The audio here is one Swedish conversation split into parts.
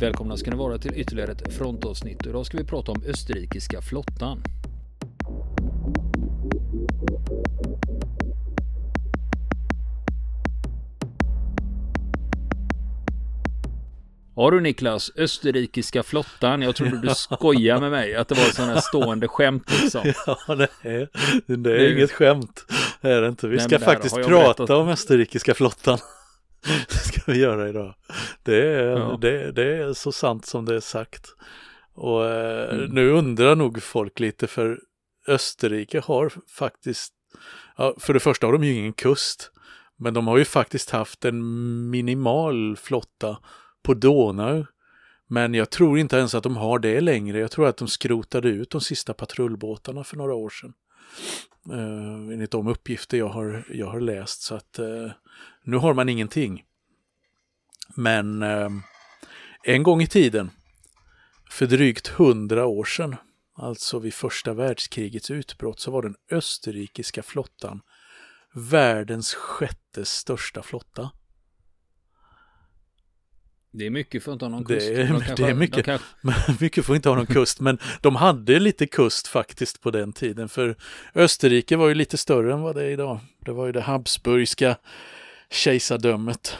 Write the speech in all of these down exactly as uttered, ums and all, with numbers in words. Välkomna ska ni vara till ytterligare ett frontavsnitt. Idag ska vi prata om österrikiska flottan. Har du Niklas, österrikiska flottan? Jag trodde du skojar med mig, att det var sådana här stående skämt liksom. Ja, det är, det är nu, inget skämt. Det är det inte. Vi nej, ska faktiskt prata berättat... om österrikiska flottan. Det ska vi göra idag. Det är, ja. det, det är så sant som det är sagt. Och eh, mm. nu undrar nog folk lite, för Österrike har faktiskt, ja, för det första har de ju ingen kust, men de har ju faktiskt haft en minimal flotta på Donau. Men jag tror inte ens att de har det längre. Jag tror att de skrotade ut de sista patrullbåtarna för några år sedan. Uh, enligt de uppgifter jag har, jag har läst. Så att uh, nu har man ingenting. Men uh, en gång i tiden, för drygt hundra år sedan, alltså vid första världskrigets utbrott, så var den österrikiska flottan världens sjätte största flotta. Det är mycket för att inte ha någon kust. Det är, de kanske, det är mycket, de kanske... mycket får inte ha någon kust, men de hade lite kust faktiskt på den tiden, för Österrike var ju lite större än vad det är idag. Det var ju det habsburgska kejsardömet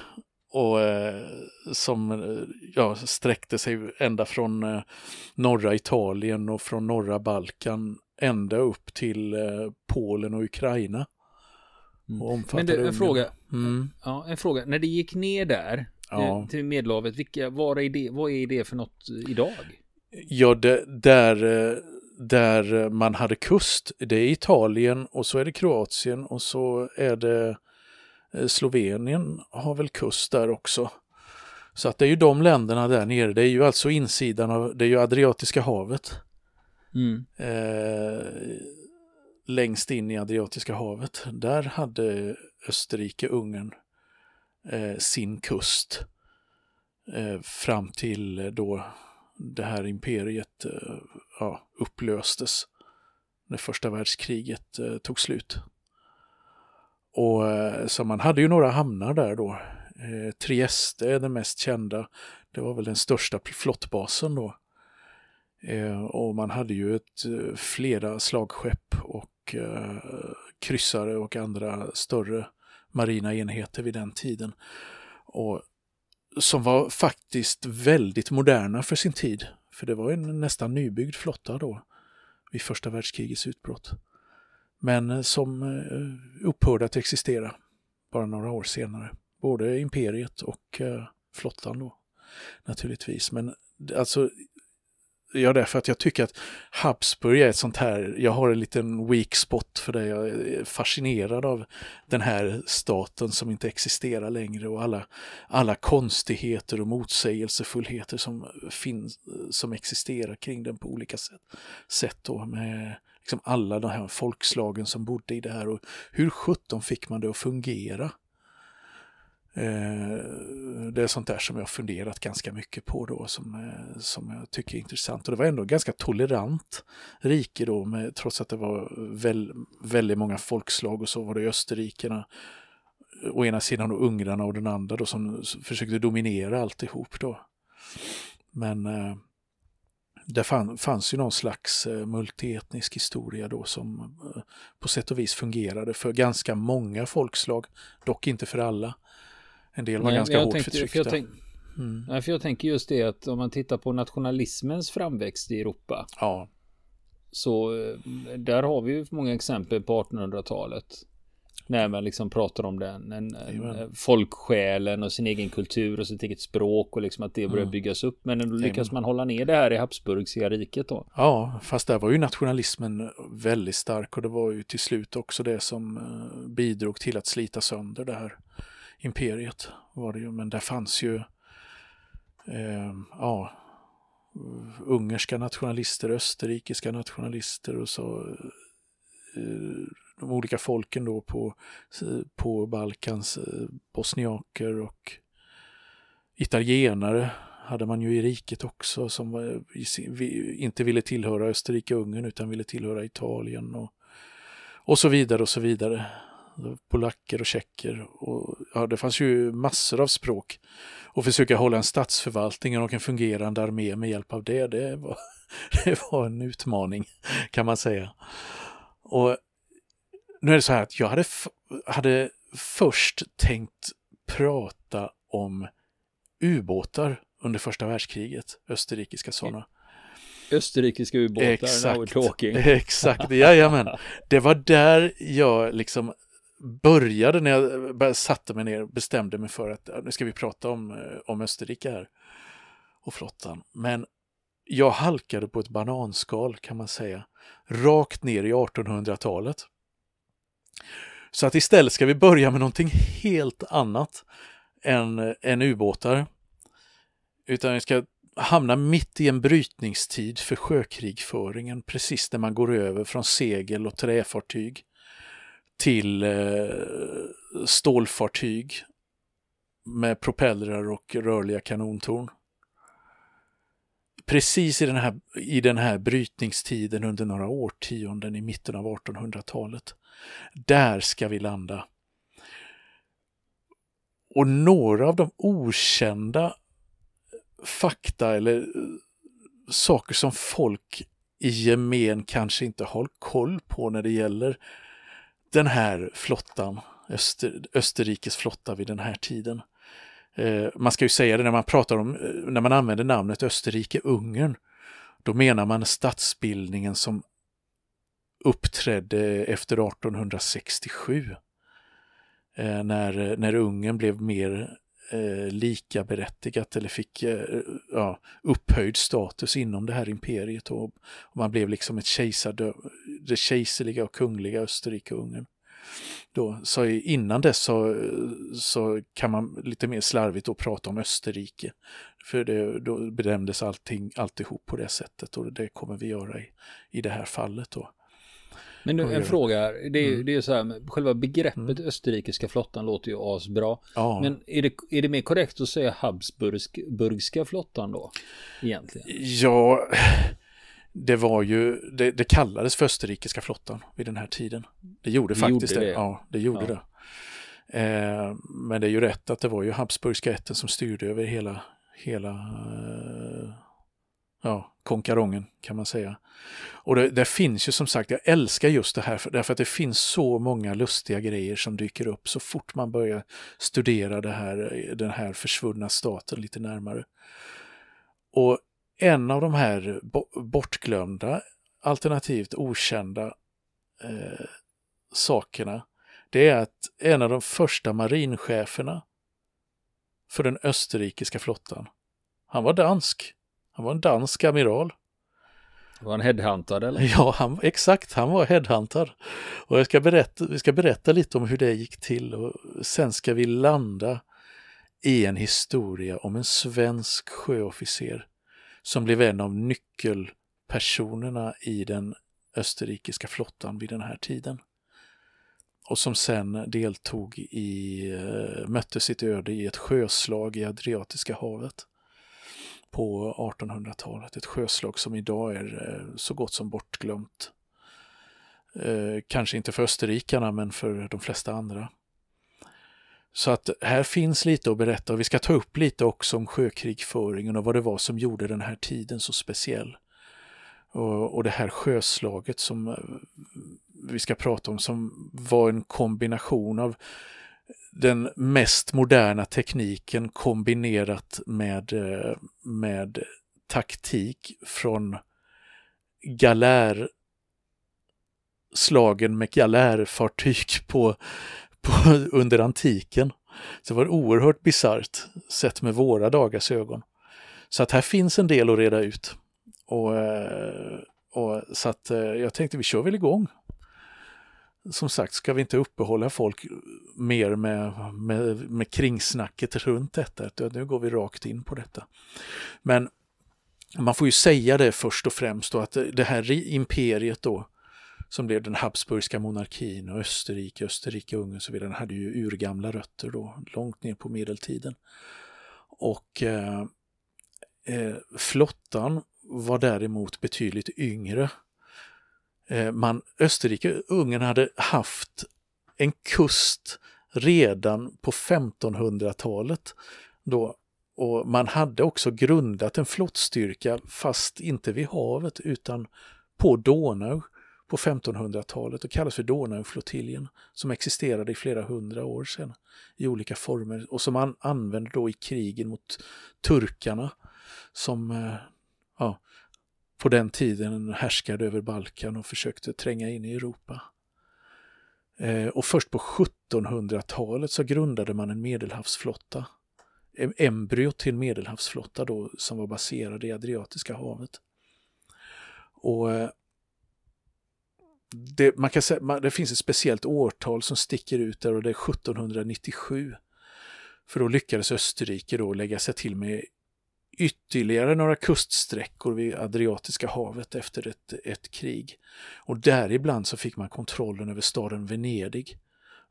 och, eh, som ja, sträckte sig ända från eh, norra Italien och från norra Balkan ända upp till eh, Polen och Ukraina. Och men det, en, fråga, mm. ja, en fråga, när det gick ner där Ja. till Medelhavet, vilka, vad, är det, vad är det för något idag? Ja, det, där, där man hade kust, det är Italien och så är det Kroatien och så är det Slovenien har väl kust där också. Så att det är ju de länderna där nere, det är ju alltså insidan av, det är ju Adriatiska havet. Mm. Eh, längst in i Adriatiska havet, där hade Österrike, Ungern sin kust eh, fram till då det här imperiet eh, ja, upplöstes när första världskriget eh, tog slut. Och eh, så man hade ju några hamnar där då. Eh, Trieste är den mest kända. Det var väl den största flottbasen då. Eh, och man hade ju ett, flera slagskepp och eh, kryssare och andra större marina enheter vid den tiden, och som var faktiskt väldigt moderna för sin tid, för det var en nästan nybyggd flotta då vid första världskrigets utbrott, men som upphörde att existera bara några år senare, både imperiet och flottan då naturligtvis. Men alltså ja, därför att jag tycker att Habsburg är ett sånt här, jag har en liten weak spot för det, jag är fascinerad av den här staten som inte existerar längre och alla, alla konstigheter och motsägelsefullheter som finns, som existerar kring den på olika sätt, sätt då, med liksom alla de här folkslagen som bodde i det här, och hur sjutton fick man det att fungera? Det är sånt där som jag har funderat ganska mycket på då, som, som jag tycker är intressant. Och det var ändå ganska tolerant rike då, med, trots att det var väl, väldigt många folkslag, och så var det österrikerna å ena sidan och ungrarna och den andra då, som försökte dominera alltihop då. Men det fann, fanns ju någon slags multietnisk historia då, som på sätt och vis fungerade för ganska många folkslag, dock inte för alla. En del var Nej, ganska jag hårt tänkte, förtryckta. För jag, tänk, mm. för jag tänker just det, att om man tittar på nationalismens framväxt i Europa, ja. så där har vi ju många exempel på artonhundratalet. När man liksom pratar om den, en, en, folksjälen och sin egen kultur och sitt eget språk, och liksom att det börjar mm. byggas upp. Men då lyckas Amen. man hålla ner det här i Habsburgska riket då. Ja, fast där var ju nationalismen väldigt stark, och det var ju till slut också det som bidrog till att slita sönder det här imperiet, var det ju. Men där fanns ju eh, ja, ungerska nationalister, österrikiska nationalister, och så eh, de olika folken då på, på Balkans, eh, bosniaker och italienare hade man ju i riket också, som var, inte ville tillhöra Österrike och Ungern utan ville tillhöra Italien och, och så vidare och så vidare. Polacker och tjecker och ja, det fanns ju massor av språk. Och försöka hålla en statsförvaltning och en fungerande armé med hjälp av det, det var, det var en utmaning kan man säga. Och nu är det så här att jag hade, hade först tänkt prata om ubåtar under första världskriget, österrikiska sådana. Österrikiska ubåtar, exakt, now we're talking. Exakt, jajamän. Det var där jag liksom började när jag satte mig ner och bestämde mig för att nu ska vi prata om, om Österrike här och flottan. Men jag halkade på ett bananskal kan man säga, rakt ner i artonhundratalet. Så att istället ska vi börja med någonting helt annat än, än ubåtar. Utan vi ska hamna mitt i en brytningstid för sjökrigföringen, precis när man går över från segel och träfartyg till eh, stålfartyg med propellrar och rörliga kanontorn. Precis i den här, i den här brytningstiden under några årtionden i mitten av artonhundratalet. Där ska vi landa. Och några av de okända fakta eller saker som folk i gemen kanske inte har koll på när det gäller den här flottan, Öster, Österrikes flotta vid den här tiden. Eh, man ska ju säga det när man pratar om, när man använder namnet Österrike-Ungern, då menar man statsbildningen som uppträdde efter artonhundrasextiosju eh, när, när Ungern blev mer eh, likaberättigat eller fick eh, ja, upphöjd status inom det här imperiet och, och man blev liksom ett kejsardö, det kejserliga och kungliga Österrike-Ungern. Då, så innan dess så, så kan man lite mer slarvigt och prata om Österrike, för det, då bedömdes allting, alltihop på det sättet och det kommer vi göra i, i det här fallet då. Men nu en fråga här, det är, mm. det är så här, själva begreppet mm. österrikiska flottan låter ju asbra, ja. Men är det, är det mer korrekt att säga Habsburgska flottan då, egentligen? Ja, det var ju, det, det kallades för österrikiska flottan vid den här tiden. Det gjorde det faktiskt gjorde det. det. Ja, det gjorde ja. det. Eh, men det är ju rätt att det var ju Habsburgska ätten som styrde över hela, hela eh, ja, konkarongen kan man säga. Och det, det finns ju som sagt, jag älskar just det här för, därför att det finns så många lustiga grejer som dyker upp så fort man börjar studera det här, den här försvunna staten lite närmare. Och en av de här bortglömda, alternativt okända eh, sakerna, det är att en av de första marincheferna för den österrikiska flottan, han var dansk. Han var en dansk amiral. Var han headhuntad eller? Ja, han, exakt. Han var headhuntad. Och jag ska berätta, vi ska berätta lite om hur det gick till och sen ska vi landa i en historia om en svensk sjöofficer som blev en av nyckelpersonerna i den österrikiska flottan vid den här tiden. Och som sen deltog i, mötte sitt öde i ett sjöslag i Adriatiska havet på artonhundratalet. Ett sjöslag som idag är så gott som bortglömt. Kanske inte för österrikarna men för de flesta andra. Så att här finns lite att berätta och vi ska ta upp lite också om sjökrigföringen och vad det var som gjorde den här tiden så speciell. Och, och det här sjöslaget som vi ska prata om som var en kombination av den mest moderna tekniken kombinerat med, med taktik från galärslagen med galärfartyg på under antiken. Så det var oerhört bizarrt sett med våra dagars ögon. Så att här finns en del att reda ut. Och, och så att jag tänkte vi kör väl igång. Som sagt ska vi inte uppehålla folk mer med, med, med kringsnacket runt detta. Nu går vi rakt in på detta. Men man får ju säga det först och främst då, att det här imperiet då som blev den Habsburgska monarkin och Österrike, Österrike-Ungern och så vidare, den hade ju urgamla rötter då, långt ner på medeltiden. Och eh, eh, flottan var däremot betydligt yngre. Eh, man, Österrike-Ungern hade haft en kust redan på femtonhundratalet då, och man hade också grundat en flottstyrka fast inte vid havet utan på Donau på femtonhundratalet och kallas för Donauflottiljen, som existerade i flera hundra år sedan i olika former och som man använde då i krigen mot turkarna som ja, på den tiden härskade över Balkan och försökte tränga in i Europa. Och först på sjuttonhundratalet så grundade man en medelhavsflotta, embryo till medelhavsflotta då, som var baserad i Adriatiska havet. Och det, man kan säga, man, det finns ett speciellt årtal som sticker ut där och det är sjuttonhundranittiosju. För då lyckades Österrike då lägga sig till med ytterligare några kuststräckor vid Adriatiska havet efter ett, ett krig. Och däribland så fick man kontrollen över staden Venedig.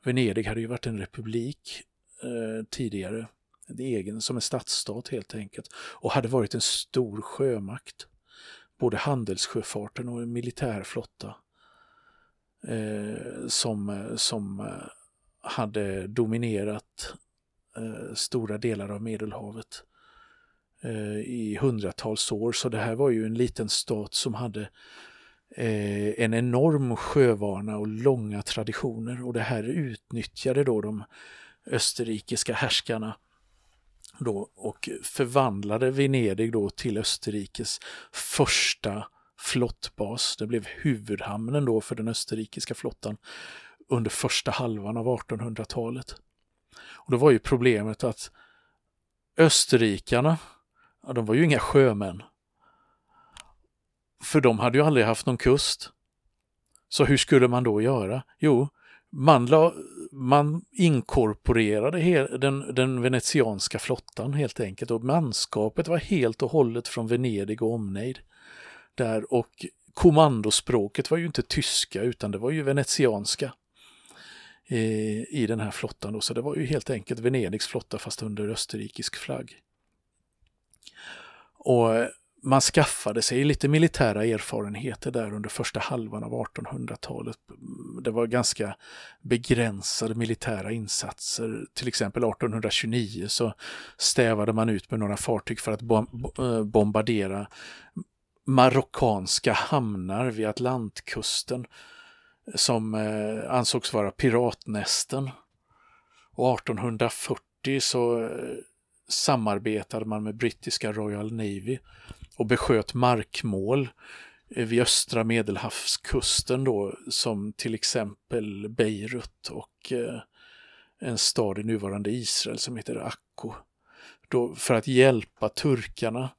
Venedig hade ju varit en republik eh, tidigare, en egen, som en stadsstat helt enkelt, och hade varit en stor sjömakt. Både handelssjöfarten och en militärflotta eh, som, som hade dominerat eh, stora delar av Medelhavet i hundratals år. Så det här var ju en liten stat som hade en enorm sjövana och långa traditioner, och det här utnyttjade då de österrikiska härskarna då och förvandlade Venedig då till Österrikes första flottbas. Det blev huvudhamnen då för den österrikiska flottan under första halvan av artonhundratalet. Och då var ju problemet att österrikarna, ja, de var ju inga sjömän, för de hade ju aldrig haft någon kust. Så hur skulle man då göra? Jo, man, la, man inkorporerade he, den, den venetianska flottan helt enkelt, och manskapet var helt och hållet från Venedig och omnejd där, och kommandospråket var ju inte tyska utan det var ju venetianska i, i den här flottan då. Så det var ju helt enkelt Venedigs flotta fast under österrikisk flagg. Och man skaffade sig lite militära erfarenheter där under första halvan av artonhundratalet. Det var ganska begränsade militära insatser. Till exempel artonhundratjugonio så stävade man ut med några fartyg för att bombardera marockanska hamnar vid Atlantkusten som ansågs vara piratnästen. Och artonhundrafyrtio så samarbetade man med brittiska Royal Navy och besköt markmål vid östra Medelhavskusten då, som till exempel Beirut och en stad i nuvarande Israel som heter Akko då, för att hjälpa turkarna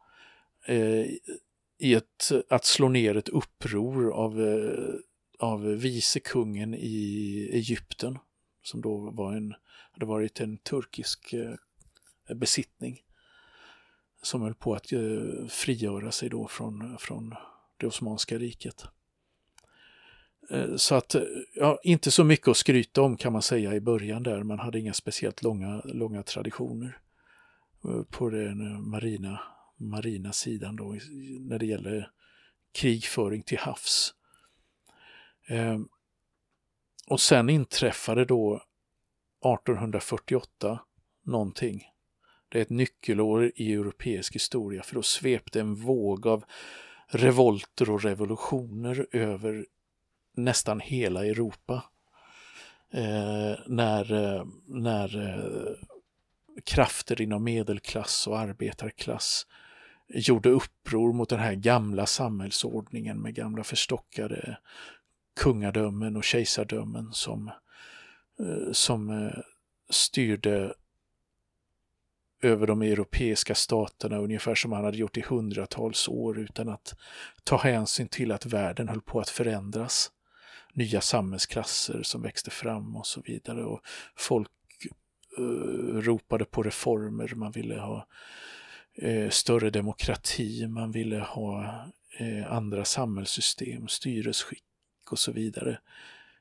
i ett, att slå ner ett uppror av, av vicekungen i Egypten som då var en, hade varit en turkisk besittning som höll på att eh, frigöra sig då från, från det Osmanska riket. Eh, så att, ja, inte så mycket att skryta om kan man säga i början där. Man hade inga speciellt långa, långa traditioner eh, på den marina, marina sidan då, när det gäller krigföring till havs. Eh, och sen inträffade då artonhundrafyrtioåtta någonting. Det är ett nyckelår i europeisk historia, för då svepte en våg av revolter och revolutioner över nästan hela Europa eh, när, när eh, krafter inom medelklass och arbetarklass gjorde uppror mot den här gamla samhällsordningen med gamla förstockade kungadömen och kejsardömen som, eh, som eh, styrde över de europeiska staterna ungefär som han hade gjort i hundratals år, utan att ta hänsyn till att världen höll på att förändras. Nya samhällsklasser som växte fram och så vidare, och folk eh, ropade på reformer. Man ville ha eh, större demokrati, man ville ha eh, andra samhällssystem, styresskick och så vidare.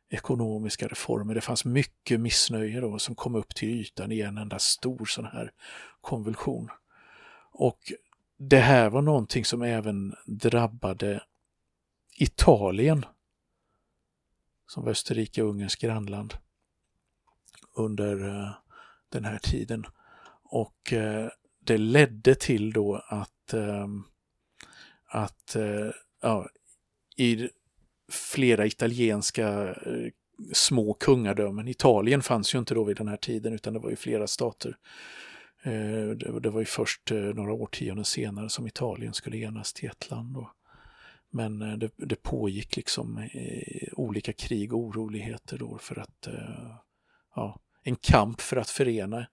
Ekonomiska reformer. Det fanns mycket missnöje då som kom upp till ytan i en enda stor sån här konvulsion. Och det här var någonting som även drabbade Italien, som var Österrike och Ungerns grannland, under eh, den här tiden. Och eh, det ledde till då att, eh, att eh, ja, i flera italienska eh, små kungadömen. Italien fanns ju inte då vid den här tiden, utan det var ju flera stater. Det var ju först några årtionden senare som Italien skulle enas till ett land. Men det, det pågick liksom olika krig och oroligheter då för att, ja, en kamp för att förena,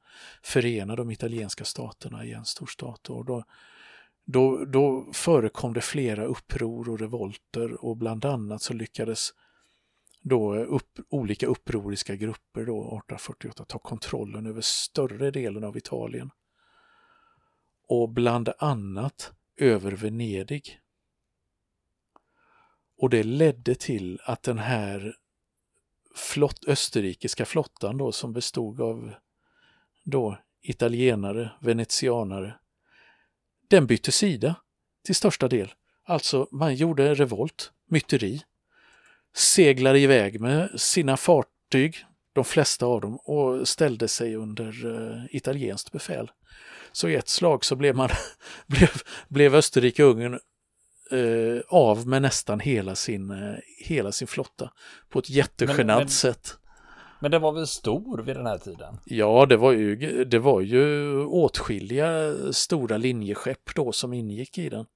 förena de italienska staterna i en stor stat. Och då, då, då förekom det flera uppror och revolter, och bland annat så lyckades då upp, olika upproriska grupper då arton fyrtioåtta tar kontrollen över större delen av Italien, och bland annat över Venedig. Och det ledde till att den här flott, österrikiska flottan då, som bestod av då italienare, venetianare, den bytte sida till största del. Alltså man gjorde revolt, myteri, seglar iväg med sina fartyg, de flesta av dem, och ställde sig under uh, italienskt befäl. Så i ett slag så blev man blev, blev Österrike-Ungern uh, av med nästan hela sin, uh, hela sin flotta på ett jättegenant sätt. Men det var väl stor vid den här tiden? Ja, det var ju, det var ju åtskilliga stora linjeskepp då som ingick i den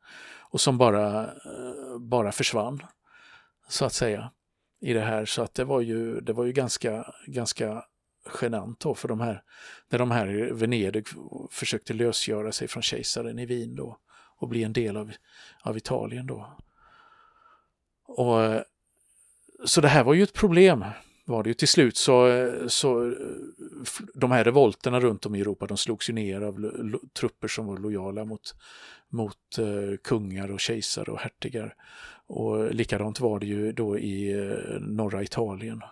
och som bara, uh, bara försvann, så att säga, i det här. Så att det var ju, det var ju ganska, ganska genant då för de här, när de här i Venedig försökte lösgöra sig från kejsaren i Wien då och bli en del av, av Italien då. Och så det här var ju ett problem, var det ju till slut. Så, så de här revolterna runt om i Europa, de slogs ju ner av lo, lo, trupper som var lojala mot, mot eh, kungar och kejsare och hertigar. Och likadant var det ju då i eh, norra Italien,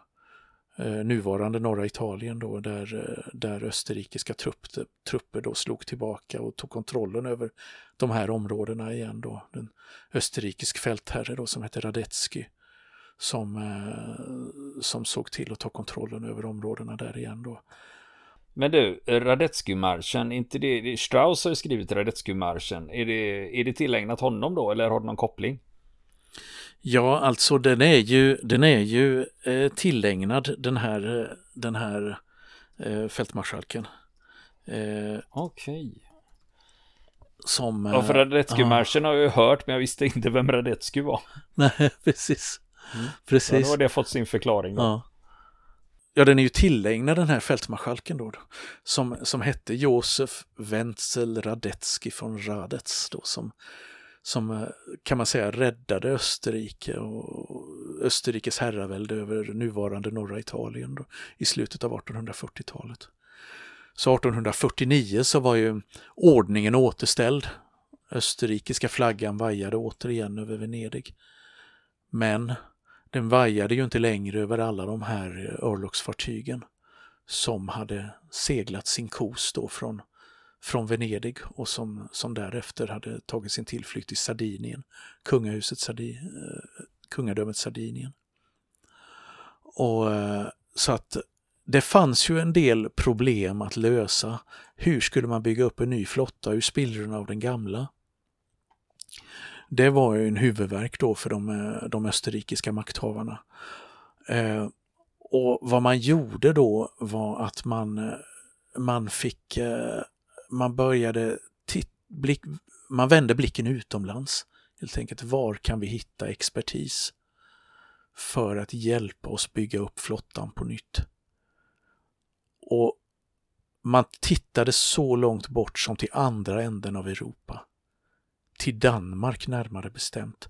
eh, nuvarande norra Italien då, där, där österrikiska trupp, trupper då slog tillbaka och tog kontrollen över de här områdena igen då. Den österrikisk fältherre då som hette Radetzky, som, eh, som såg till att ta kontrollen över områdena där igen då. Men du, Radetzkymarschen, inte det, Strauss har skrivit Radetzkymarschen, är det, är det tillägnat honom då, eller har det någon koppling? Ja, alltså den är ju, den är ju eh, tillägnad den här, den här eh, fältmarskalken. Eh, Okej. Okay. Som... Eh, ja, för Radetzkymarschen har jag ju hört, men jag visste inte vem Radetzky var. Nej, precis. Mm. Precis. Ja, då har det fått sin förklaring då. Ja. Ja, den är ju tillägnad den här fältmarskalken då, då som, som hette Josef Wenzel Radetzky från Radetz då, som, som kan man säga räddade Österrike och Österrikes herravälde över nuvarande norra Italien då, i slutet av artonhundrafyrtiotalet. Så artonhundrafyrtionio så var ju ordningen återställd. Österrikiska flaggan vajade återigen över Venedig. Men den vajade ju inte längre över alla de här örlogsfartygen som hade seglat sin kos då från, från Venedig och som, som därefter hade tagit sin tillflykt i Sardinien, kungahuset Sardi, kungadömet Sardinien. Och så att det fanns ju en del problem att lösa. Hur skulle man bygga upp en ny flotta ur spillrorna av den gamla? Det var ju en huvudvärk då för de, de österrikiska makthavarna. Eh, och vad man gjorde då var att man, man fick, eh, man började titt, blick, man vände blicken utomlands. Helt enkelt, var kan vi hitta expertis för att hjälpa oss bygga upp flottan på nytt? Och man tittade så långt bort som till andra änden av Europa. Till Danmark närmare bestämt.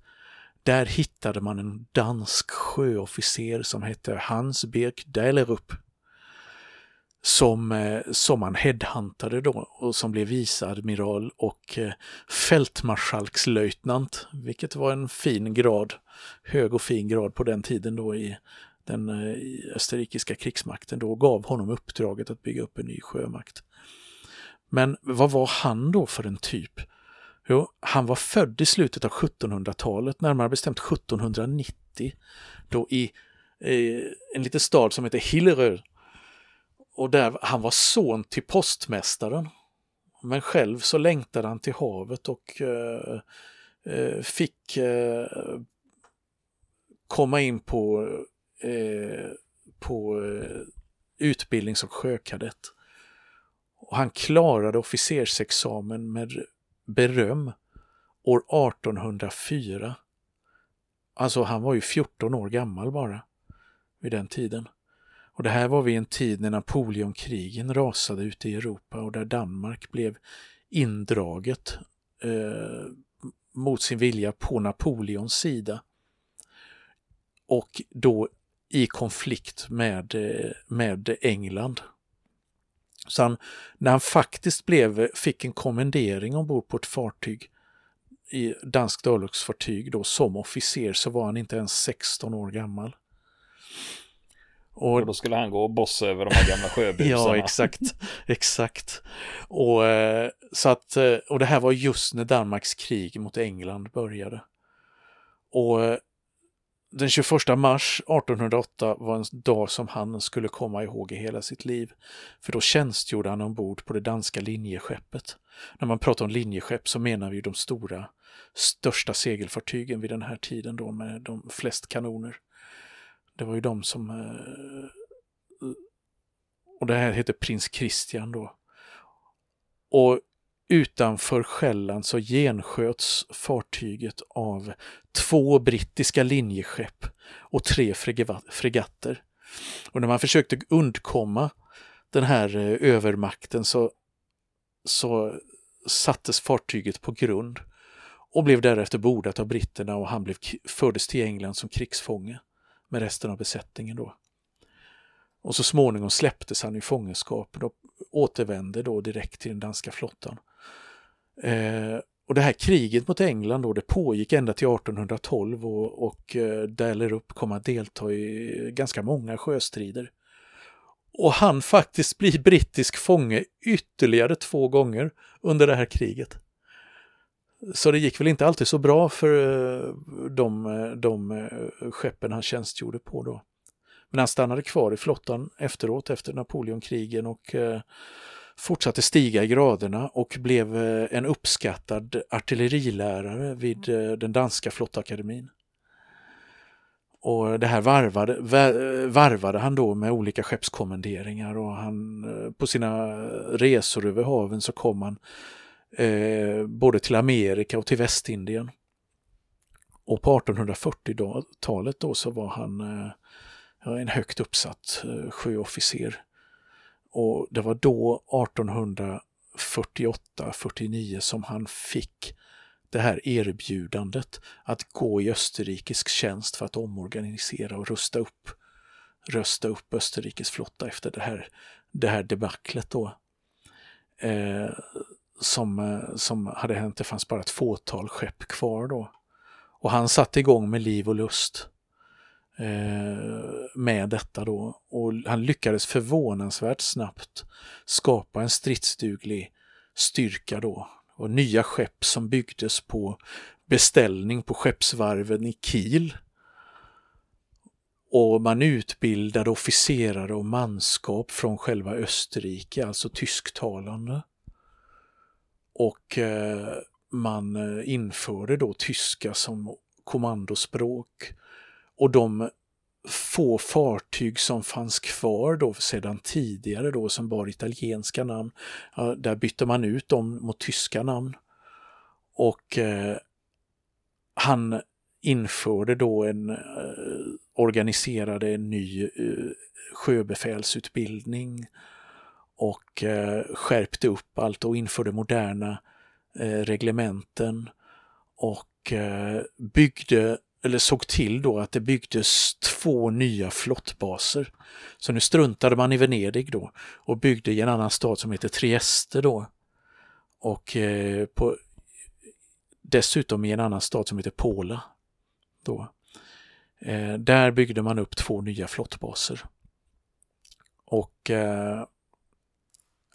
Där hittade man en dansk sjöofficer som hette Hans Birch Dahlerup, som, som man headhuntade då och som blev viceadmiral och fältmarskalkslöjtnant, vilket var en fin grad, hög och fin grad på den tiden då i den i österrikiska krigsmakten då, och gav honom uppdraget att bygga upp en ny sjömakt. Men vad var han då för en typ? Jo, han var född i slutet av sjuttonhundratalet, närmare bestämt sjuttonhundranittio, då i eh, en liten stad som heter Hillerød. och där, han var son till postmästaren, men själv så längtade han till havet och eh, eh, fick eh, komma in på, eh, på eh, utbildning som sjökadett. Och han klarade officersexamen med beröm år artonhundrafyra. Alltså han var ju fjorton år gammal bara vid den tiden. Och det här var vid en tid när Napoleonkrigen rasade ute i Europa och där Danmark blev indraget eh, mot sin vilja på Napoleons sida. Och då i konflikt med, med England. Så han, när han faktiskt blev, fick en kommendering ombord på ett fartyg, i danskt örlogsfartyg då, som officer, så var han inte ens sexton år gammal. Och, och då skulle han gå och bossa över de här gamla sjöbusarna. Ja, exakt. Exakt. Och, så att, och det här var just när Danmarks krig mot England började. Och den tjugoförsta mars artonhundraåtta var en dag som han skulle komma ihåg i hela sitt liv. För då tjänstgjorde han ombord på det danska linjeskeppet. När man pratar om linjeskepp så menar vi de stora, största segelfartygen vid den här tiden då, med de flest kanoner. Det var ju de som... Och det här heter Prins Christian då. Och utanför Själland så gensköts fartyget av två brittiska linjeskepp och tre fregatter. Och när man försökte undkomma den här övermakten så, så sattes fartyget på grund och blev därefter bordat av britterna, och han blev, fördes till England som krigsfånge med resten av besättningen då. Och så småningom släpptes han i fångenskap och återvände då direkt till den danska flottan. Eh, och det här kriget mot England då, det pågick ända till artonhundratolv, och, och Dahlerup kom att delta i ganska många sjöstrider. Och han faktiskt blir brittisk fånge ytterligare två gånger under det här kriget. Så det gick väl inte alltid så bra för de, de skeppen han tjänstgjorde på då. Men han stannade kvar i flottan efteråt, efter Napoleonkrigen, och eh, fortsatte stiga i graderna och blev eh, en uppskattad artillerilärare vid eh, den danska flottakademin. Och det här varvade, varvade han då med olika skeppskommenderingar, och han, på sina resor över haven så kom han eh, både till Amerika och till Västindien. Och på artonhundrafyrtiotalet då så var han... Eh, en högt uppsatt sjöofficer, och det var då artonhundrafyrtioåtta fyrtionio som han fick det här erbjudandet att gå i österrikisk tjänst för att omorganisera och rusta upp rusta upp Österrikes flotta efter det här, det här debaclet då, eh, som, som hade hänt. Det fanns bara ett fåtal skepp kvar då, och han satte igång med liv och lust med detta då, och han lyckades förvånansvärt snabbt skapa en stridsduglig styrka då, och nya skepp som byggdes på beställning på skeppsvarven i Kiel, och man utbildade officerare och manskap från själva Österrike, alltså tysktalande, och man införde då tyska som kommandospråk. Och de få fartyg som fanns kvar då sedan tidigare då, som var italienska namn, där bytte man ut dem mot tyska namn. Och eh, han införde då en, eh, organiserade en ny eh, sjöbefälsutbildning, och eh, skärpte upp allt och införde moderna eh, reglementen, och eh, byggde eller såg till då att det byggdes två nya flottbaser. Så nu struntade man i Venedig då och byggde i en annan stad som heter Trieste då. Och eh, på, dessutom i en annan stad som heter Pola då. Eh, där byggde man upp två nya flottbaser. Och eh,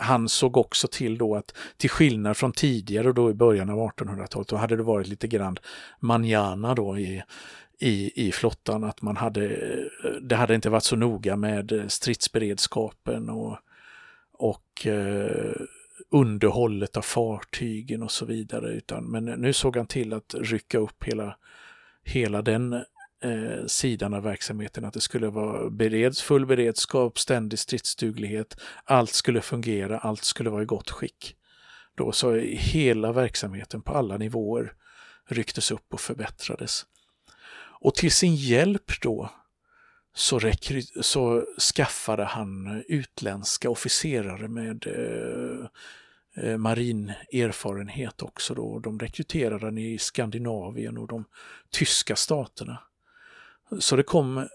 han såg också till då att, till skillnad från tidigare då i början av artonhundratalet, då hade det varit lite grann manjana då i, i, i flottan, att man hade, det hade inte varit så noga med stridsberedskapen och och eh, underhållet av fartygen och så vidare. Utan, men nu såg han till att rycka upp hela, hela den eh, sidan av verksamheten. Att det skulle vara bereds, full beredskap, ständig stridsduglighet. Allt skulle fungera, allt skulle vara i gott skick. Då så hela verksamheten på alla nivåer rycktes upp och förbättrades. Och till sin hjälp då så, rekry- så skaffade han utländska officerare med eh, marinerfarenhet också då. De rekryterade han i Skandinavien och de tyska staterna. Så det kom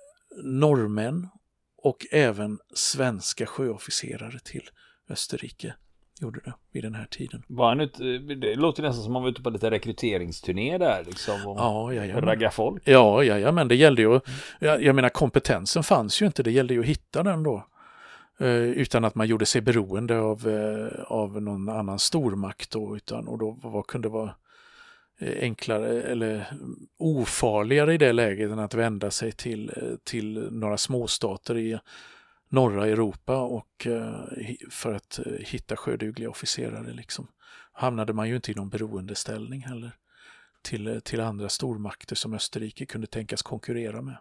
norrmän och även svenska sjöofficerare till Österrike. Gjorde det vid den här tiden. Var han ut, det låter nästan som han var ute på lite rekryteringsturné där liksom, och ja, ja, ja. ragga folk. Ja, ja, ja, men det gällde ju, jag, jag menar kompetensen fanns ju inte, det gällde ju att hitta den då. Eh, utan att man gjorde sig beroende av, eh, av någon annan stormakt då, utan, och då vad kunde vara enklare eller ofarligare i det läget än att vända sig till, till några småstater i norra Europa och för att hitta sjödugliga officerare liksom. Hamnade man ju inte i någon beroendeställning heller till, till andra stormakter som Österrike kunde tänkas konkurrera med.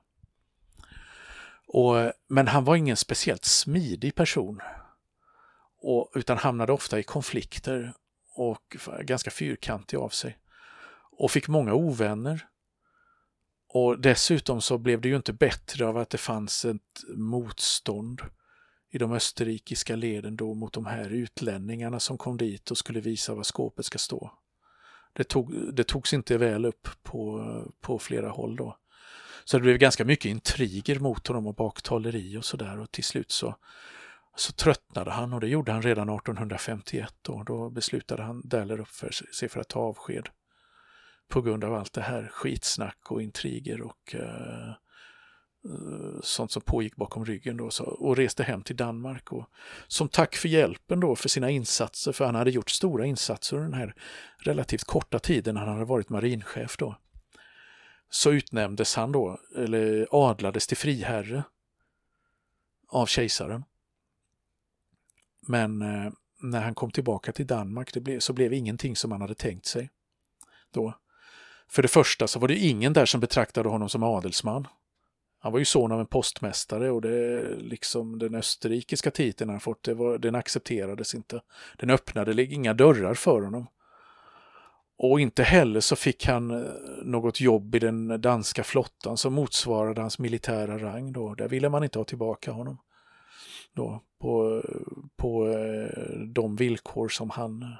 Och, men han var ingen speciellt smidig person och, utan hamnade ofta i konflikter och ganska fyrkantig av sig och fick många ovänner. Och dessutom så blev det ju inte bättre av att det fanns ett motstånd i de österrikiska leden då mot de här utlänningarna som kom dit och skulle visa var skåpet ska stå. Det, tog, det togs inte väl upp på, på flera håll då. Så det blev ganska mycket intriger mot honom och baktaleri och sådär, och till slut så, så tröttnade han, och det gjorde han redan arton femtioett då. Då beslutade han Dahlerup för sig för att ta avsked. På grund av allt det här skitsnack och intriger och uh, uh, sånt som pågick bakom ryggen då, så, och reste hem till Danmark. Och, som tack för hjälpen då, för sina insatser, för han hade gjort stora insatser under den här relativt korta tiden han hade varit marinchef då, så utnämndes han då, eller adlades till friherre av kejsaren. Men uh, när han kom tillbaka till Danmark det ble, så blev ingenting som han hade tänkt sig då. För det första så var det ingen där som betraktade honom som adelsman. Han var ju son av en postmästare, och det, liksom, den österrikiska titeln han fått, det var, den accepterades inte. Den öppnade inga dörrar för honom. Och inte heller så fick han något jobb i den danska flottan som motsvarade hans militära rang då. Där ville man inte ha tillbaka honom då, på, på de villkor som han,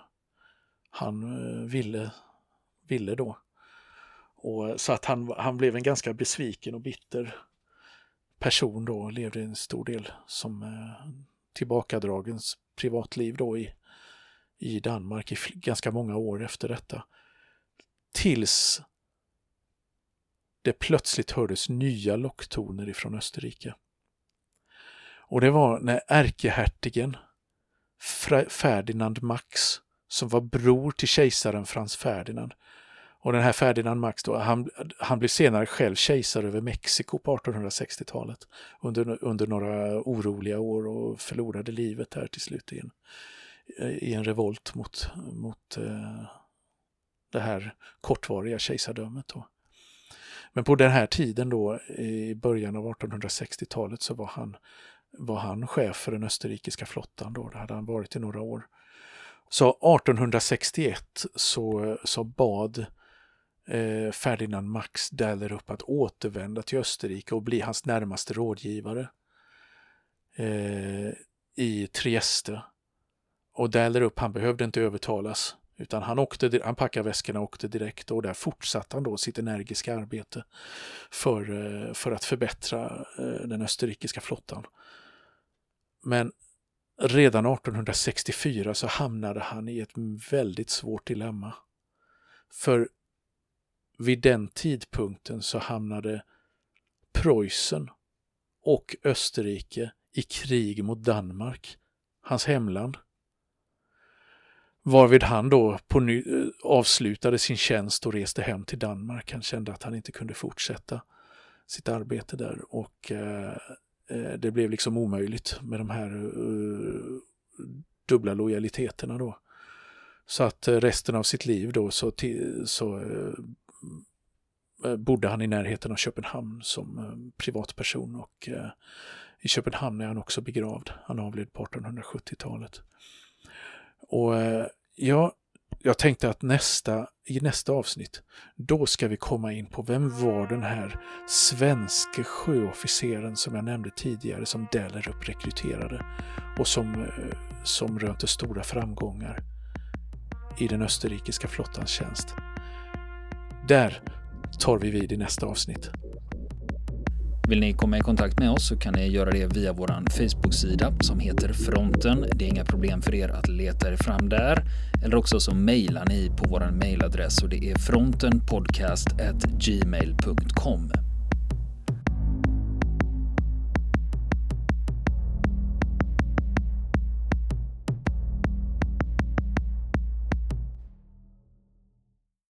han ville, ville då. Och så att han, han blev en ganska besviken och bitter person då, levde en stor del som eh, tillbakadragens privatliv då i, i Danmark i f- ganska många år efter detta. Tills det plötsligt hördes nya locktoner ifrån Österrike. Och det var när ärkehertigen Fra- Ferdinand Max, som var bror till kejsaren Frans Ferdinand. Och den här Ferdinand Max då, han, han blev senare själv kejsare över Mexiko på artonhundrasextiotalet under, under några oroliga år, och förlorade livet här till slut i en, i en revolt mot, mot eh, det här kortvariga kejsardömet då. Men på den här tiden då, i början av artonhundrasextiotalet, så var han, var han chef för den österrikiska flottan då. Det hade han varit i några år. Så artonhundrasextioett så, så bad Eh, Ferdinand Max Dahlerup att återvända till Österrike och bli hans närmaste rådgivare eh, i Trieste. Och Dahlerup, han behövde inte övertalas, utan han, åkte, han packade väskorna och åkte direkt, och där fortsatte han då sitt energiska arbete för, för att förbättra eh, den österrikiska flottan. Men redan artonhundrasextiofyra så hamnade han i ett väldigt svårt dilemma, för vid den tidpunkten så hamnade Preussen och Österrike i krig mot Danmark, hans hemland. Varvid han då på ny- avslutade sin tjänst och reste hem till Danmark. Han kände att han inte kunde fortsätta sitt arbete där, och eh, det blev liksom omöjligt med de här eh, dubbla lojaliteterna då. Så att resten av sitt liv då så, till, så eh, bodde han i närheten av Köpenhamn som eh, privatperson, och eh, i Köpenhamn är han också begravd. Han avled på artonhundrasjuttiotalet. Och eh, jag, jag tänkte att nästa, i nästa avsnitt då ska vi komma in på vem var den här svenske sjöofficeren som jag nämnde tidigare som Dahlerup rekryterade och som, eh, som rönte stora framgångar i den österrikiska flottans tjänst. Där tar vi vid i nästa avsnitt. Vill ni komma i kontakt med oss så kan ni göra det via våran Facebook-sida som heter Fronten. Det är inga problem för er att leta er fram där. Eller också så mejlar ni på våran mejladress, och det är frontenpodcast at gmail dot com.